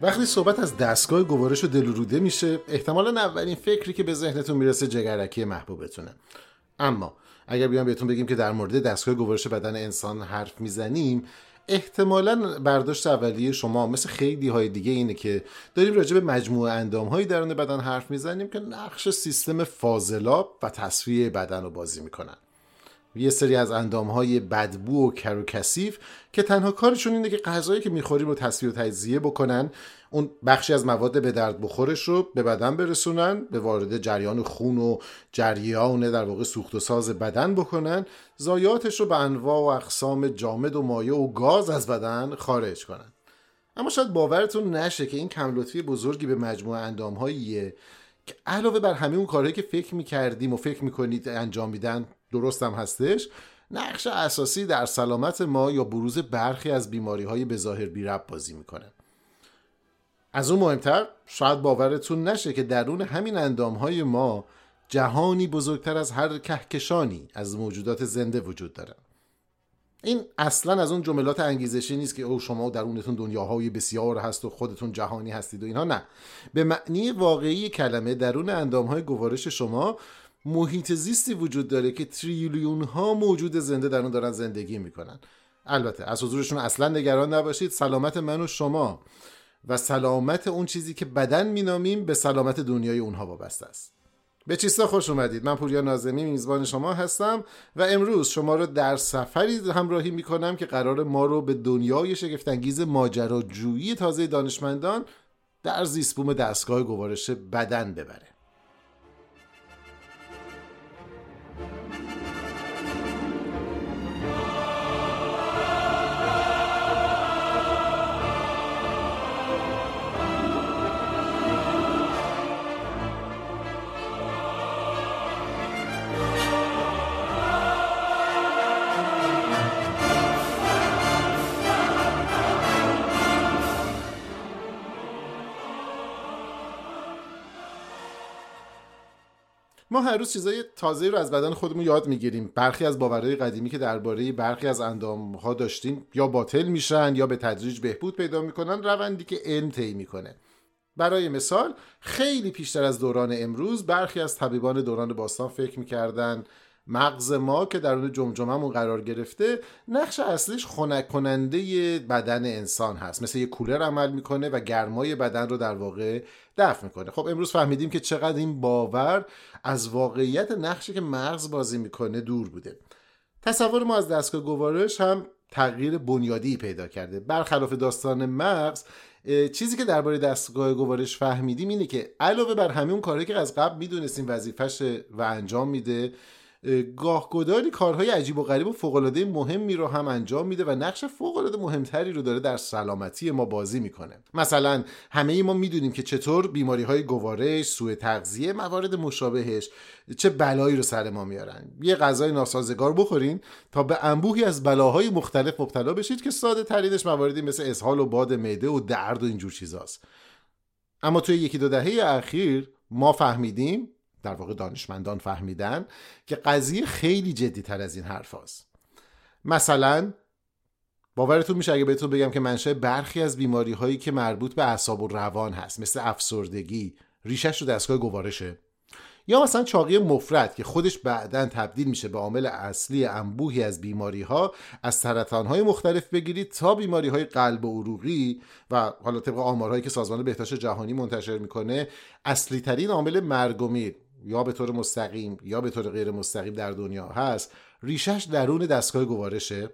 وقتی صحبت از دستگاه گوارش و دلوروده میشه، احتمالاً اولین فکری که به ذهنتون میرسه جگرکی محبوبتونه. اما اگر بیان بهتون بگیم که در مورد دستگاه گوارش بدن انسان حرف میزنیم، احتمالاً برداشت اولیه شما مثل خیلی های دیگه اینه که داریم راجع به مجموعه اندام‌های درون بدن حرف میزنیم که نقش سیستم فاضلاب و تصفیه بدن رو بازی میکنن. یه سری از اندام‌های بدبو و کر و کثیف که تنها کارشون اینه که غذایی که میخوریم رو تصفیه و تجزیه بکنن، اون بخشی از مواد به درد بخورش رو به بدن برسونن، به وارد جریان خون و جریان در واقع سوخت و ساز بدن بکنن، ضایعاتش رو به انواع و اقسام جامد و مایع و گاز از بدن خارج کنن. اما شاید باورتون نشه که این کم لطفی بزرگی به مجموعه اندام‌هاییه که علاوه بر همه اون کارهایی که فکر می‌کردیم و فکر می‌کنید انجام میدن درست هم هستش، نقش اساسی در سلامت ما یا بروز برخی از بیماری‌های به ظاهر بی‌ربط بازی می‌کنه. از اون مهمتر، شاید باورتون نشه که درون همین اندام‌های ما جهانی بزرگتر از هر کهکشانی از موجودات زنده وجود داره. این اصلاً از اون جملات انگیزشی نیست که او شما درونتون دنیاهای بسیار هست و خودتون جهانی هستید و اینها، نه. به معنی واقعی کلمه درون اندام‌های گوارش شما محیط زیستی وجود داره که تریلیون ها موجود زنده در اون دارن زندگی میکنن. البته از حضورشون اصلا نگران نباشید. سلامت من و شما و سلامت اون چیزی که بدن مینامیم به سلامت دنیای اونها وابسته است. به چیستا خوش اومدید. من پوریا ناظمی میزبان شما هستم و امروز شما رو در سفری همراهی میکنم که قرار ما رو به دنیای شگفت‌انگیز ماجراجویی تازه دانشمندان در زیست بوم دستگاه گوارش بدن ببره. ما هر روز چیزای تازه‌ای رو از بدن خودمون یاد می‌گیریم. برخی از باورهای قدیمی که درباره برخی از اندام‌ها داشتیم یا باطل میشن یا به تدریج بهبود پیدا می‌کنن، روندی که علم طی می‌کنه. برای مثال، خیلی پیشتر از دوران امروز برخی از طبیبان دوران باستان فکر می‌کردن مغز ما که درون جمجمه‌مون قرار گرفته، نقش اصلیش خنک کننده بدن انسان هست. مثل یه کولر عمل میکنه و گرمای بدن رو در واقع دفع میکنه. خب امروز فهمیدیم که چقدر این باور از واقعیت نقشی که مغز بازی میکنه دور بوده. تصور ما از دستگاه گوارش هم تغییر بنیادی پیدا کرده. برخلاف داستان مغز، چیزی که درباره دستگاه گوارش فهمیدیم اینه که علاوه بر همه اون کارهایی که از قبل میدونستیم وظیفه‌شه و انجام میده، گاهگداری کارهای عجیب و غریب و فوق‌العاده مهمی رو هم انجام میده و نقش فوق‌العاده مهمتری رو داره در سلامتی ما بازی میکنه. مثلا همه ما میدونیم که چطور بیماریهای گوارش، سوء تغذیه، موارد مشابهش چه بلایی رو سر ما میارن. یه غذای ناسازگار بخورین تا به انبوهی از بلاهای مختلف مبتلا بشید که ساده ترینش مواردی مثل اسهال و باد معده و درد و اینجور چیزاست. اما توی یکی دو دهه اخیر ما فهمیدیم، در واقع دانشمندان فهمیدن، که قضیه خیلی جدی‌تر از این حرف هاست. مثلا باورتون میشه اگه بهتون بگم که منشأ برخی از بیماری هایی که مربوط به اعصاب و روان هست، مثل افسردگی، ریشش رو دستگاه گوارشه؟ یا مثلا چاقی مفرط که خودش بعداً تبدیل میشه به عامل اصلی انبوهی از بیماری ها، از سرطان های مختلف بگیرید تا بیماری های قلب و عروقی و حالا طبق آمارهایی که سازمان بهداشت جهانی منتشر میکنه، اصلی ترین عامل مرگ و میر یا به طور مستقیم یا به طور غیر مستقیم در دنیا هست، ریشش درون دستگاه گوارشه.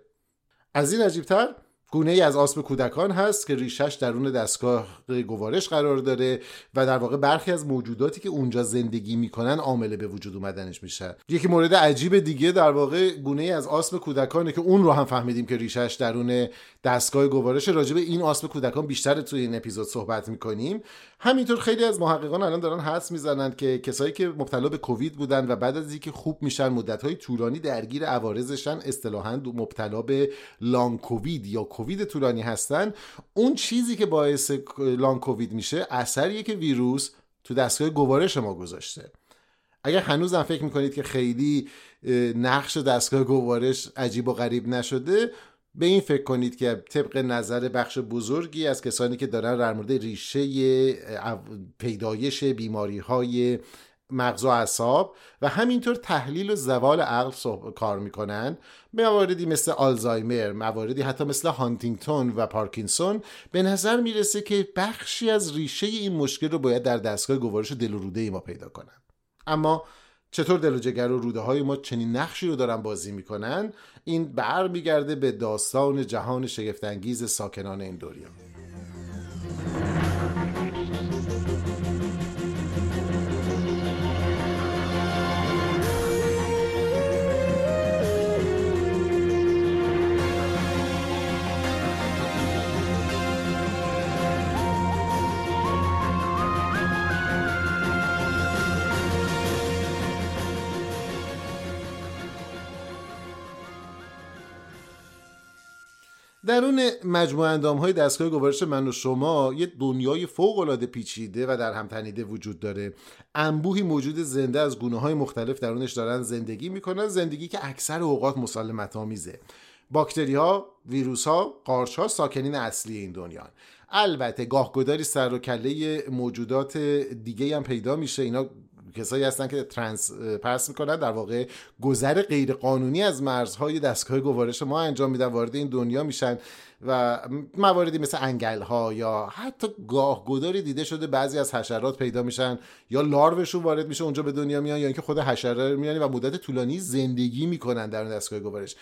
از این عجیب‌تر، گونه ای از آسم کودکان هست که ریشش درون دستگاه گوارش قرار داره و در واقع برخی از موجوداتی که اونجا زندگی میکنن عامل به وجود اومدنش میشه. یکی مورد عجیب دیگه در واقع گونه ای از آسم کودکانه که اون رو هم فهمیدیم که ریشش درون دستگاه گوارش. راجع به این آسم کودکان بیشتر توی این اپیزود صحبت میکنیم. همینطور خیلی از محققان الان دارن حدس میزنن که کسایی که مبتلا به کووید بودن و بعد از اینکه خوب میشن مدت‌های طولانی درگیر عوارضشن، اصطلاحاً مبتلا به لانگ کووید یا کووید طولانی هستن. اون چیزی که باعث لانگ کووید میشه اثریه که ویروس تو دستگاه گوارش ما گذاشته. اگر هنوزم فکر میکنید که خیلی نقش دستگاه گوارش عجیب و غریب نشده، به این فکر کنید که طبق نظر بخش بزرگی از کسانی که دارن در مورد ریشه پیدایش بیماری‌های مغز و اعصاب و همینطور تحلیل و زوال عقل کار میکنن، مواردی مثل آلزایمر، مواردی حتی مثل هانتینگتون و پارکینسون، به نظر میرسه که بخشی از ریشه این مشکل رو باید در دستگاه گوارش دل و روده ای ما پیدا کنن. اما چطور دل و جگر و روده های ما چنین نقشی رو دارن بازی میکنن، این برمیگرده به داستان جهان شگفت انگیز ساکنان این دنیا. درون مجموعه اندام‌های دستگاه گوارش من و شما یه دنیای فوق‌العاده پیچیده و در هم تنیده وجود داره. انبوهی موجود زنده از گونه‌های مختلف درونش دارن زندگی می‌کنن، زندگی که اکثر اوقات مسالمت‌آمیزه. باکتری‌ها، ویروس‌ها، قارچ‌ها ساکنین اصلی این دنیان. البته گاه‌گداری سر و کله موجودات دیگه هم پیدا میشه. اینا کسایی هستن که ترانس پرس میکنن، در واقع گذر غیر قانونی از مرزهای دستگاه گوارش ما انجام میدن، وارد این دنیا میشن و مواردی مثل انگل‌ها یا حتی گاه‌گداری دیده شده بعضی از حشرات پیدا میشن یا لاروشون وارد میشه اونجا به دنیا میان، یا اینکه خود حشره میان و مدت طولانی زندگی میکنن در دستگاه گوارش.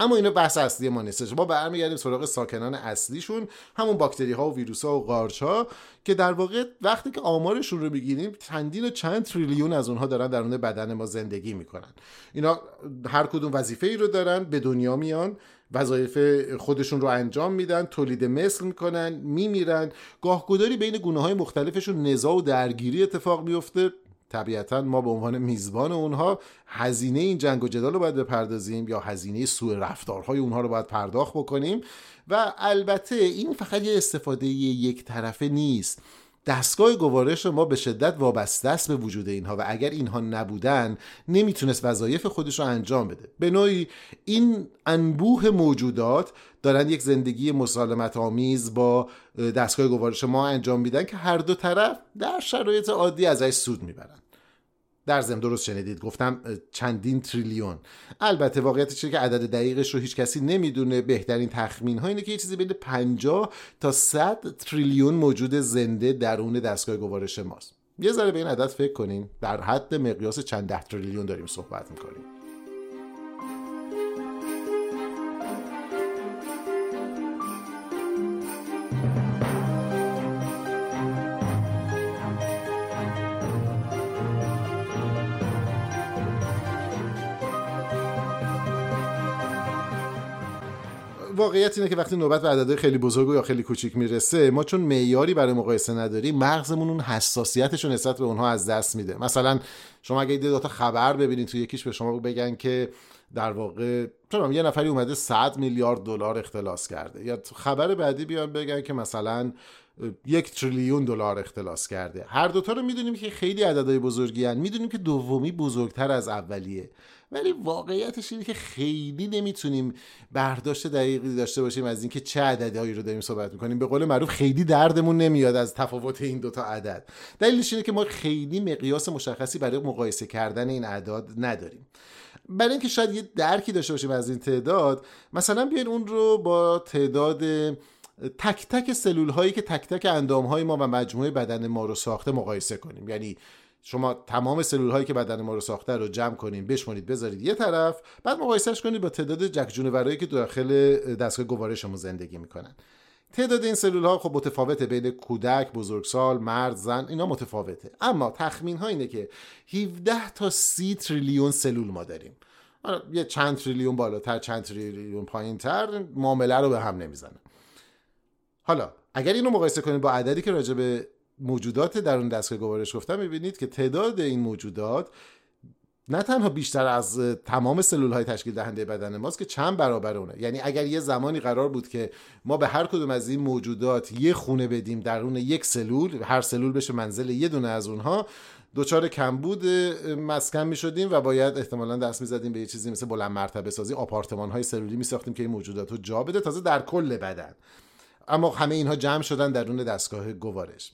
اما اینا بحث اصلی ما نیست. ما برمیگردیم سراغ ساکنان اصلیشون، همون باکتری‌ها و ویروس‌ها و قارچ‌ها که در واقع وقتی که آمارشون رو می‌گیریم چندین و چند تریلیون از اونها دارن درون بدن ما زندگی می‌کنن. اینا هر کدوم وظیفه‌ای رو دارن، به دنیا میان، وظایف خودشون رو انجام میدن، تولید مثل می‌کنن، می‌میرن. گاه‌گداری بین گونه‌های مختلفشون نزاع و درگیری اتفاق می‌افته. طبیعتاً ما به عنوان میزبان اونها هزینه این جنگ و جدال رو باید بپردازیم یا هزینه سوء رفتارهای اونها رو باید پرداخت بکنیم. و البته این فقط یه استفاده یک طرفه نیست. دستگاه گوارش ما به شدت وابسته است به وجود اینها و اگر اینها نبودن نمیتونست وظایف خودش رو انجام بده. به نوعی این انبوه موجودات دارن یک زندگی مسالمت آمیز با دستگاه گوارش ما انجام میدن که هر دو طرف در شرایط عادی ازش سود میبرن. در ضمن درست شنیدید، گفتم چندین تریلیون. البته واقعیتش اینه که عدد دقیقش رو هیچ کسی نمیدونه. بهترین تخمین ها اینه که یه چیزی بین 50 تا 100 تریلیون موجود زنده درون دستگاه گوارش ماست. یه ذره به این عدد فکر کنین، در حد مقیاس چند ده تریلیون داریم صحبت میکنیم. واقعیت اینه که وقتی نوبت به عددهای خیلی بزرگ یا خیلی کوچیک میرسه، ما چون معیاری برای مقایسه نداریم، مغزمون اون حساسیتش رو نسبت به اونها از دست میده. مثلا شما اگه دو تا خبر ببینید تو یکیش به شما بگن که در واقع چون یه نفری اومده 100 میلیارد دلار اختلاس کرده، یا خبر بعدی بیان بگن که مثلا 1 تریلیون دلار اختلاس کرده، هر دوتا رو میدونیم که خیلی عددهای بزرگی ان، میدونیم که دومی بزرگتر از اولیه، ولی واقعیتش اینه که خیلی نمیتونیم برداشت دقیقی داشته باشیم از اینکه چه عددهایی رو داریم صحبت میکنیم. به قول معروف خیلی دردمون نمیاد از تفاوت این دوتا عدد. دلیلش اینه که ما خیلی مقیاس مشخصی برای مقایسه کردن این اعداد نداریم. برای اینکه شاید یه درکی داشته باشیم از این تعداد، مثلا بیاین اون رو با تعداد تک تک سلول هایی که تک تک اندام های ما و مجموعه بدن ما رو ساخته مقایسه کنیم. یعنی شما تمام سلول هایی که بدن ما رو ساخته رو جمع کنین، بشمارید، بذارید یه طرف، بعد مقایسهش کنید با تعداد جک جونورایی که داخل دستگاه گوارشمون زندگی میکنن. تعداد این سلول ها خب متفاوته، بین کودک، بزرگسال، مرد، زن، اینا متفاوته. اما تخمین ها اینه که 17 تا 30 تریلیون سلول ما داریم. یه چند تریلیون بالاتر، چند تریلیون پایینتر، معامله رو به هم نمیزنه. حالا اگر اینو مقایسه کنید با عددی که راجع به موجودات درون دستگاه گوارش گفتم، میبینید که تعداد این موجودات نه تنها بیشتر از تمام سلول‌های تشکیل دهنده بدن ماست که چند برابر اونه. یعنی اگر یه زمانی قرار بود که ما به هر کدوم از این موجودات یه خونه بدیم درون یک سلول، هر سلول بشه منزل یه دونه از اونها، دوچار کمبود مسکن می‌شدیم و باید احتمالاً دست می‌زدیم به یه چیزی مثل بلند مرتبه سازی، آپارتمان‌های سلولی می‌ساختیم که این موجودات رو جا بده، تازه در کل بدن. اما همه اینها جمع شدن درون دستگاه گوارش.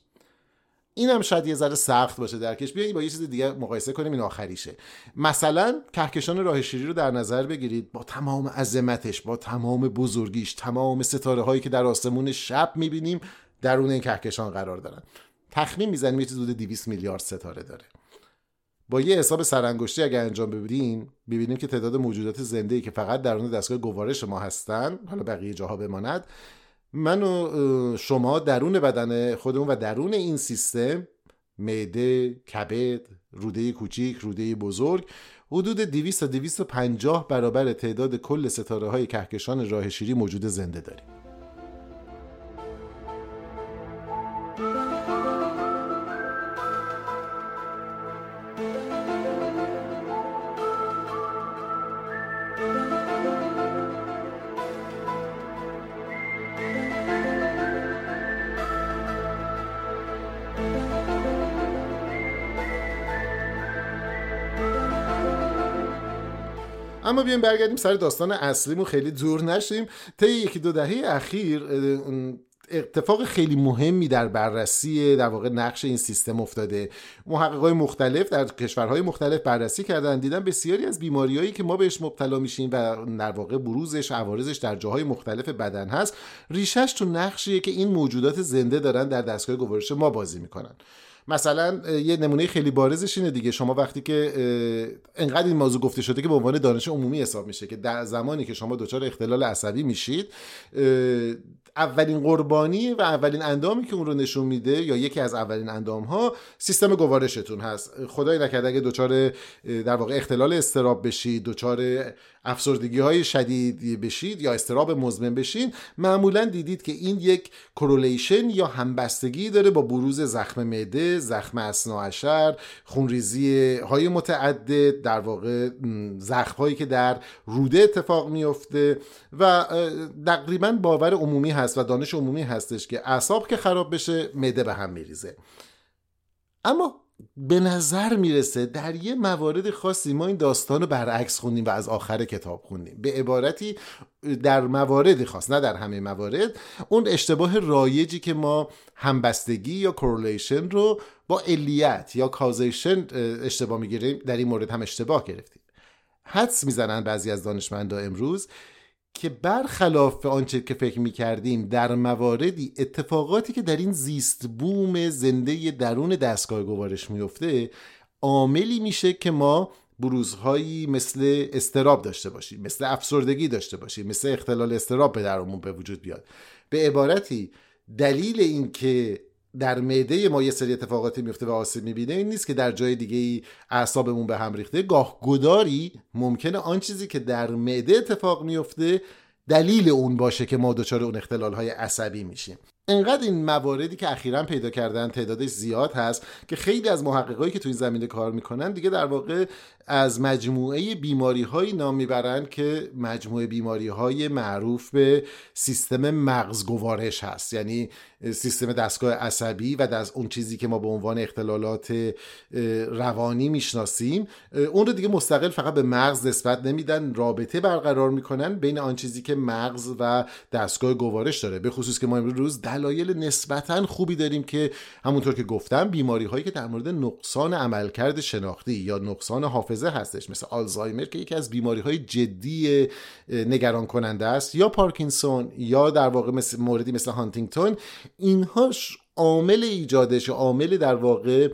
این هم شاید یه ذره سخت باشه درکش. بیایید با یه چیز دیگه مقایسه کنیم، این آخریشه. مثلا کهکشان راه شیری رو در نظر بگیرید، با تمام عظمتش، با تمام بزرگیش، تمام ستاره هایی که در آسمون شب میبینیم درون این کهکشان قرار دارن. تخمین میزنیم یه چیز حدود 200 میلیارد ستاره داره. با یه حساب سرانگشتی اگه انجام بدین، ببینیم که تعداد موجودات زنده‌ای که فقط درون دستگاه گوارش ما هستن، حالا بقیه جاها بماند، من و شما درون بدن خودمون و درون این سیستم، معده، کبد، روده کوچیک، روده بزرگ، حدود 200 تا 250 برابر تعداد کل ستاره‌های کهکشان راه شیری موجود زنده داریم. اما بیایم برگردیم سر داستان اصلیمون، خیلی دور نشیم. طی یکی دو دهه اخیر اتفاق خیلی مهمی در بررسی در واقع نقش این سیستم افتاده. محققای مختلف در کشورهای مختلف بررسی کردن، دیدن بسیاری از بیماریایی که ما بهش مبتلا میشیم و در واقع بروزش، عوارضش در جاهای مختلف بدن هست، ریشش تو نقشیه که این موجودات زنده دارن در دستگاه گوارش ما بازی میکنن. مثلا یه نمونه خیلی بارزش اینه دیگه، شما وقتی که انقدر این موضوع گفته شده که به عنوان دانش عمومی حساب میشه که در زمانی که شما دچار اختلال عصبی میشید، اولین قربانی و اولین اندامی که اون رو نشون میده یا یکی از اولین اندام‌ها سیستم گوارشتون هست. خدای نکرده اگه دچار در واقع اختلال اضطراب بشید، دچار افسردگی‌های شدید بشید یا اضطراب مزمن بشین، معمولاً دیدید که این یک کورولیشن یا همبستگی داره با بروز زخم معده، زخم اثناعشر، خونریزی های متعدد، در واقع زخم هایی که در روده اتفاق میفته و تقریبا باور عمومی هست و دانش عمومی هستش که اعصاب که خراب بشه معده به هم میریزه. اما به نظر میرسه در یه موارد خاصی ما این داستان رو برعکس خوندیم و از آخر کتاب خوندیم. به عبارتی در موارد خاص، نه در همه موارد، اون اشتباه رایجی که ما همبستگی یا کورولیشن رو با علیت یا کازیشن اشتباه میگیریم، در این مورد هم اشتباه گرفتیم. حدس میزنن بعضی از دانشمندا امروز که برخلاف آنچه که فکر می‌کردیم در مواردی اتفاقاتی که در این زیست بوم زنده درون دستگاه گوارش میفته عاملی میشه که ما بروزهایی مثل اضطراب داشته باشیم، مثل افسردگی داشته باشیم، مثل اختلال اضطراب به درمون به وجود بیاد. به عبارتی دلیل این که در معده ما یه سری اتفاقاتی میفته و آسیب میبینه این نیست که در جای دیگه‌ای اعصابمون به هم ریخته. گاه گداری ممکنه آن چیزی که در معده اتفاق میفته دلیل اون باشه که ما دچار اون اختلال‌های عصبی میشیم. انقدر این مواردی که اخیراً پیدا کردن تعدادش زیاد هست که خیلی از محققایی که تو این زمینه کار میکنن دیگه در واقع از مجموعه بیماری‌های نام میبرن که مجموعه بیماری‌های معروف به سیستم مغز گوارش هست، یعنی سیستم دستگاه عصبی و از اون چیزی که ما به عنوان اختلالات روانی میشناسیم اون رو دیگه مستقل فقط به مغز نسبت نمیدن، رابطه برقرار میکنن بین آن چیزی که مغز و دستگاه گوارش داره. به خصوص که ما امروز دلایل نسبتاً خوبی داریم که همونطور که گفتم بیماری هایی که در مورد نقصان عملکرد شناختی یا نقصان حافظه هستش، مثل آلزایمر که یکی از بیماری های جدی نگران کننده است، یا پارکینسون، یا در واقع مثل موردی مثل هانتینگتون، اینهاش عامل ایجادش، عامل در واقع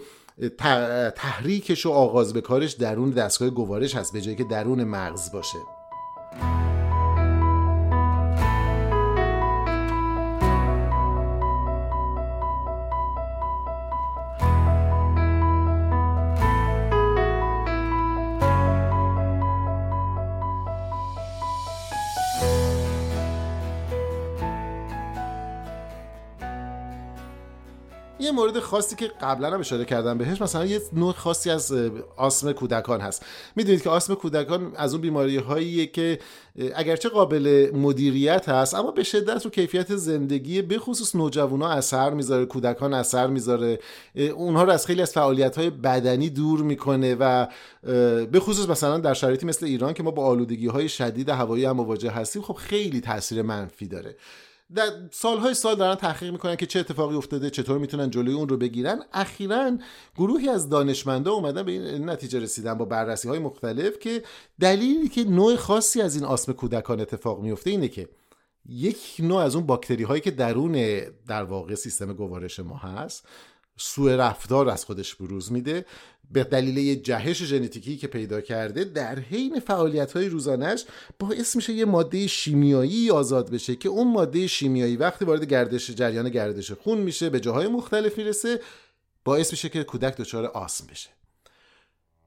تحریکش و آغاز به کارش درون دستگاه گوارش هست به جایی که درون مغز باشه. یه مورد خاصی که قبلا هم اشاره کردم بهش، مثلا یه نوع خاصی از آسم کودکان هست. میدونید که آسم کودکان از اون بیماری‌هاییه که اگرچه قابل مدیریت هست اما به شدت رو کیفیت زندگی به خصوص نوجوانا اثر میذاره، کودکان اثر میذاره، اونها رو از خیلی از فعالیت‌های بدنی دور میکنه و به خصوص مثلا در شرایطی مثل ایران که ما با آلودگی‌های شدید هوایی هم مواجه هستیم، خب خیلی تاثیر منفی داره. در سالهای سال دارن تحقیق میکنن که چه اتفاقی افتاده، چطور میتونن جلوی اون رو بگیرن. اخیراً گروهی از دانشمندا اومدن به این نتیجه رسیدن با بررسی‌های مختلف که دلیلی که نوع خاصی از این آسم کودکان اتفاق میفته اینه که یک نوع از اون باکتری‌هایی که درون در واقع سیستم گوارش ما هست سوء رفتار از خودش بروز میده به دلیل یه جهش ژنتیکی که پیدا کرده، در حین فعالیت‌های روزانه‌اش باعث میشه یه ماده شیمیایی آزاد بشه که اون ماده شیمیایی وقتی وارد جریان گردش خون میشه به جاهای مختلف میرسه، باعث میشه که کودک دچار آسم بشه.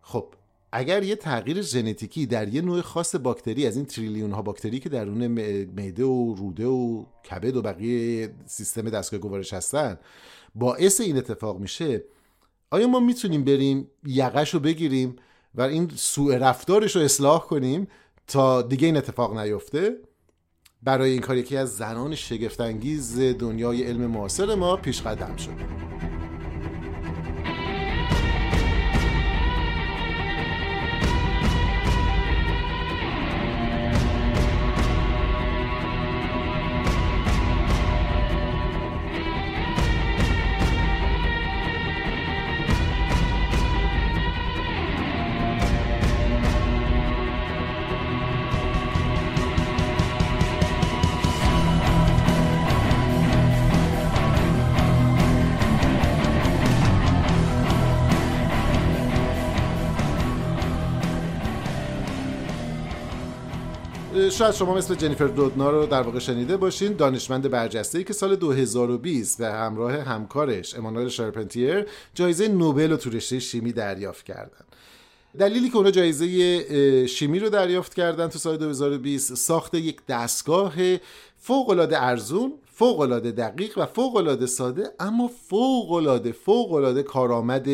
خب اگر یه تغییر ژنتیکی در یه نوع خاص باکتری از این تریلیون ها باکتری که درون معده و روده و کبد و بقیه سیستم دستگاه گوارش هستن باعث این اتفاق میشه، آیا ما میتونیم بریم یقش رو بگیریم و این سوء رفتارش رو اصلاح کنیم تا دیگه این اتفاق نیفته؟ برای این کار یکی از زنان شگفت‌انگیز دنیای علم معاصر ما پیش قدم شد. شاید شما مثل جنیفر دودنا رو در واقع شنیده باشین، دانشمند برجسته‌ای که سال 2020 به همراه همکارش امانوئل شارپنتیر جایزه نوبل رو تو رشته شیمی دریافت کردن. دلیلی که اونا جایزه شیمی رو دریافت کردن تو سال 2020 ساخت یک دستگاه فوق‌العاده ارزون، فوق‌العاده دقیق و فوق‌العاده ساده اما فوق‌العاده کارآمد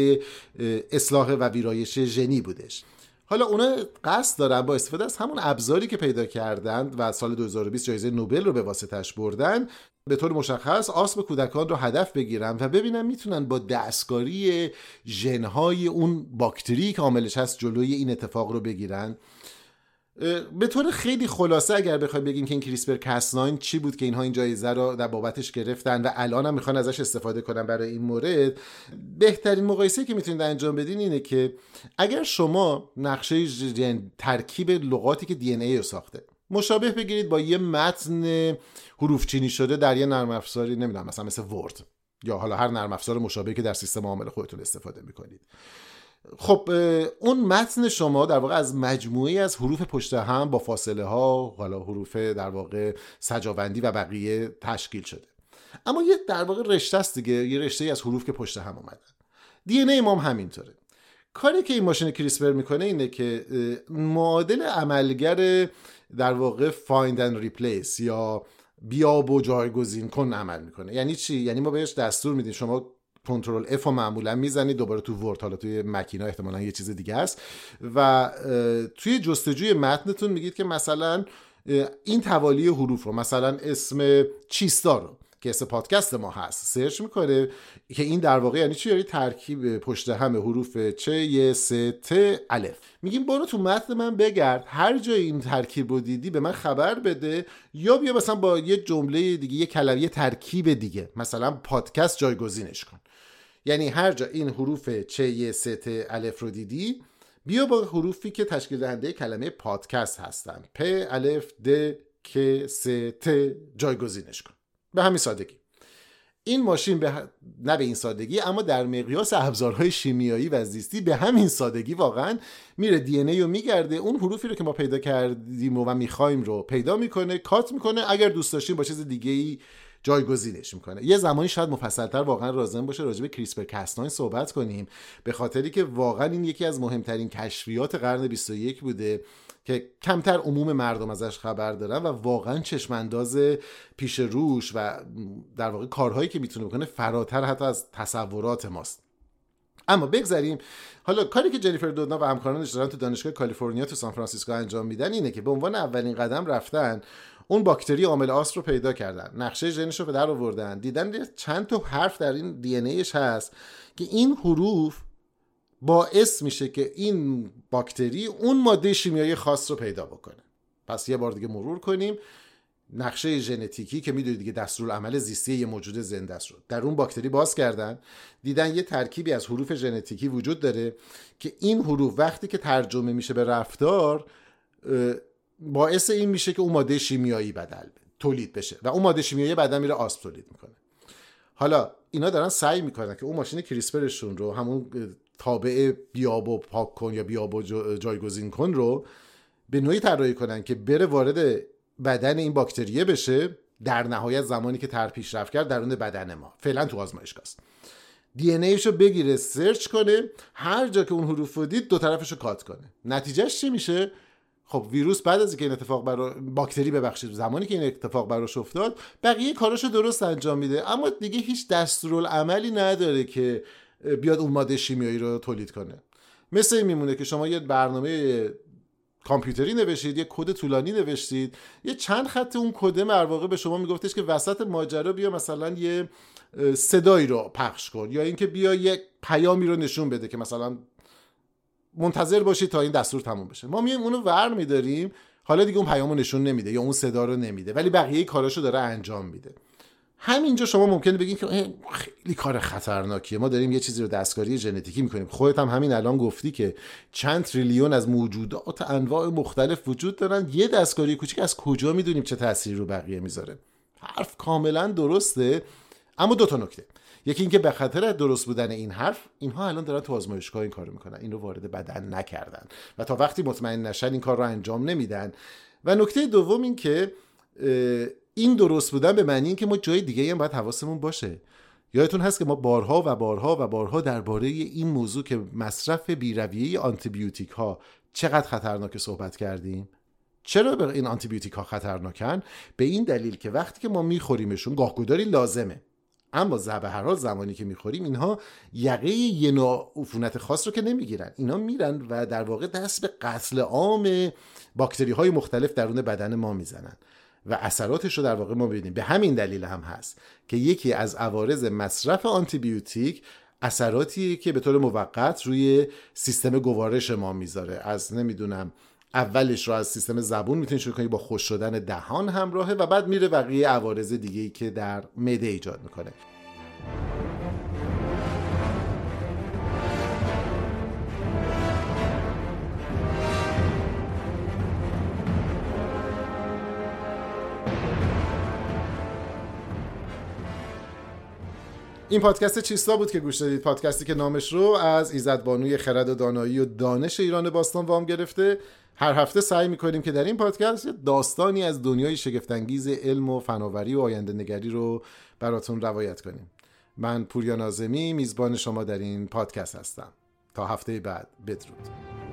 اصلاح و ویرایش ژنی بودش. حالا اونا قصد دارن با استفاده از همون ابزاری که پیدا کردند و سال 2020 جایزه نوبل رو به واسطش بردن، به طور مشخص آسم کودکان رو هدف بگیرن و ببینن میتونن با دستکاری ژن‌های اون باکتری که عاملش هست جلوی این اتفاق رو بگیرن. به طور خیلی خلاصه اگر بخوایم بگیم که این کریسپر کاس9 چی بود که اینها این جایزه رو در بابتش گرفتن و الان هم میخوان ازش استفاده کنن برای این مورد، بهترین مقایسه که میتونید انجام بدین اینه که اگر شما نقشه ترکیب لغاتی که دی ان ای رو ساخته مشابه بگیرید با یه متن حروف چینی شده در یه نرم افزاری، نمیدونم مثلا مثل ورد یا حالا هر نرم افزار مشابهی که در سیستم عامل خودتون استفاده میکنید، خب اون متن شما در واقع از مجموعی از حروف پشت هم با فاصله ها، حالا حروف در واقع سجاوندی و بقیه تشکیل شده، اما یه در واقع رشته است دیگه، یه رشته ای از حروف که پشت هم اومدن. دی ان ای ما هم همینطوره. کاری که این ماشین کریسپر میکنه اینه که معادل عملگر در واقع فایند اند ریپلیس یا بیا و جایگزین کن عمل میکنه. یعنی چی؟ یعنی ما بهش دستور میدیم، شما کنترل اف رو معمولا میزنید، دوباره تو ورد، حالا توی مکینا احتمالا یه چیز دیگه است، و توی جستجوی متنتون میگید که مثلا این توالی حروف رو، مثلا اسم چیستا رو که اسم پادکست ما هست سرچ میکنه، که این در واقع یعنی چی؟ یعنی ترکیب پشت هم حروف چ، ی، س، ت، الف. میگیم برو تو متن من بگرد، هر جای این ترکیب رو دیدی به من خبر بده، یا بیا مثلا با یه جمله دیگه، یه کلمه، یه ترکیب دیگه، مثلا پادکست جایگزینش کن. یعنی هر جا این حروف چ، ی، س، ت، الف رو دیدی بیا با حروفی که تشکیل دهنده کلمه پادکست هستن، پ، الف، د، ک، س، ت، جایگزینش کن. به همین سادگی. این ماشین نه به این سادگی اما در مقیاس ابزارهای شیمیایی و زیستی به همین سادگی واقعا میره دی ان ای رو میگرده، اون حروفی رو که ما پیدا کردیم و میخوایم رو پیدا میکنه، کات میکنه، اگر دوست داشتیم با چیز دیگه ای جایگزینش میکنه. یه زمانی شاید مفصلتر واقعا لازم باشه راجع به کریسپر کاس9 صحبت کنیم، به خاطری که واقعا این یکی از مهمترین کشفیات قرن 21 بوده که کمتر عموم مردم ازش خبر دارن و واقعا چشمانداز پیش روش و در واقع کارهایی که میتونه بکنه فراتر حتی از تصورات ماست. اما بگذاریم حالا کاری که جنیفر دودنا و همکارانش دارن تو دانشگاه کالیفرنیا تو سان فرانسیسکو انجام میدن اینه که به عنوان اولین قدم رفتن اون باکتری عامل آس رو پیدا کردن، نقشه ژنش رو به در آوردن، دیدن چند تا حرف در این دی ان ایش هست که این حروف باعث میشه که این باکتری اون ماده شیمیایی خاص رو پیدا بکنه. پس یه بار دیگه مرور کنیم نقشه ژنتیکی که میدونید دیگه دستورالعمل زیستی یه موجود زنده است رو. در اون باکتری باز کردن، دیدن یه ترکیبی از حروف ژنتیکی وجود داره که این حروف وقتی که ترجمه میشه به رفتار باعث این میشه که اون ماده شیمیایی بدل تولید بشه و اون ماده شیمیایی بعدا میره آسپ تولید میکنه. حالا اینا دارن سعی میکنن که اون ماشین کریسپرشون رو، همون تابع بیابو پاک کن یا بیابو جایگزین کن رو، به نوعی طراحی کنن که بره وارد بدن این باکتریه بشه، در نهایت زمانی که تر پیشرفت کرد درون بدن ما، فعلا تو آزمایشگاست، دی ان ایشو بگیره، سرچ کنه، هر جا که اون حروفو دید دو طرفشو کات کنه. نتیجهش چی میشه؟ خب ویروس بعد از اینکه این اتفاق برای باکتری، ببخشید، زمانی که این اتفاق براش افتاد بقیه کاراشو درست انجام میده، اما دیگه هیچ دستورالعملی نداره که بیاد اون ماده شیمیایی رو تولید کنه. مثل این میمونه که شما یه برنامه کامپیوتری نوشتید، یه کد طولانی نوشتید، یه چند خط اون کد مرواقع به شما میگفتش که وسط ماجرا بیا مثلا یه صدایی رو پخش کن، یا اینکه بیا یه پیامی رو نشون بده که مثلا منتظر باشید تا این دستور تموم بشه. ما میایم اونو ور میداریم، حالا دیگه اون پیامو نشون نمیده یا اون صدا رو نمیده، ولی بقیه کاراشو داره انجام میده. همینجا شما ممکنه بگین که خیلی کار خطرناکیه، ما داریم یه چیزی رو دستکاری ژنتیکی میکنیم. خودت هم همین الان گفتی که چند تریلیون از موجودات انواع مختلف وجود دارن، یه دستکاری کوچیک از کجا میدونیم چه تأثیری رو بقیه میذاره؟ حرف کاملا درسته، اما دو تا نکته. یکی اینکه به خاطر درست بودن این حرف، اینها الان دارن تو آزمایشگاه این کارو میکنن، این رو وارد بدن نکردن و تا وقتی مطمئن نشن این کار رو انجام نمیدن. و نکته دوم این که این درست بودن به معنی این که ما جای دیگه هم باید حواسمون باشه. یادتون هست که ما بارها درباره این موضوع که مصرف بی‌رویه آنتی بیوتیک ها چقدر خطرناک صحبت کردیم؟ چرا این آنتی بیوتیک ها خطرناکن؟ به این دلیل که وقتی که ما میخوریمشون گاهگداری لازمه، اما به هر حال زمانی که میخوریم اینها یقه یه نوع عفونت خاص رو که نمیگیرن، اینا میرن و در واقع دست به قتل عام باکتری های مختلف درون بدن ما میزنن و اثراتش رو در واقع ما ببینیم. به همین دلیل هم هست که یکی از عوارض مصرف آنتی بیوتیک اثراتیه که به طور موقت روی سیستم گوارش ما میذاره. از نمیدونم اولش رو از سیستم زبون میتونی شروع کنی، با خشک شدن دهان همراهه و بعد میره بقیه عوارض دیگه‌ای که در معده ایجاد میکنه. این پادکست چیستا بود که گوش دادید، پادکستی که نامش رو از ایزد بانوی خرد و دانایی و دانش ایران باستان وام گرفته. هر هفته سعی می‌کنیم که در این پادکست داستانی از دنیای شگفت‌انگیز علم و فناوری و آینده‌نگری رو براتون روایت کنیم. من پوریا ناظمی میزبان شما در این پادکست هستم. تا هفته بعد، بدرود.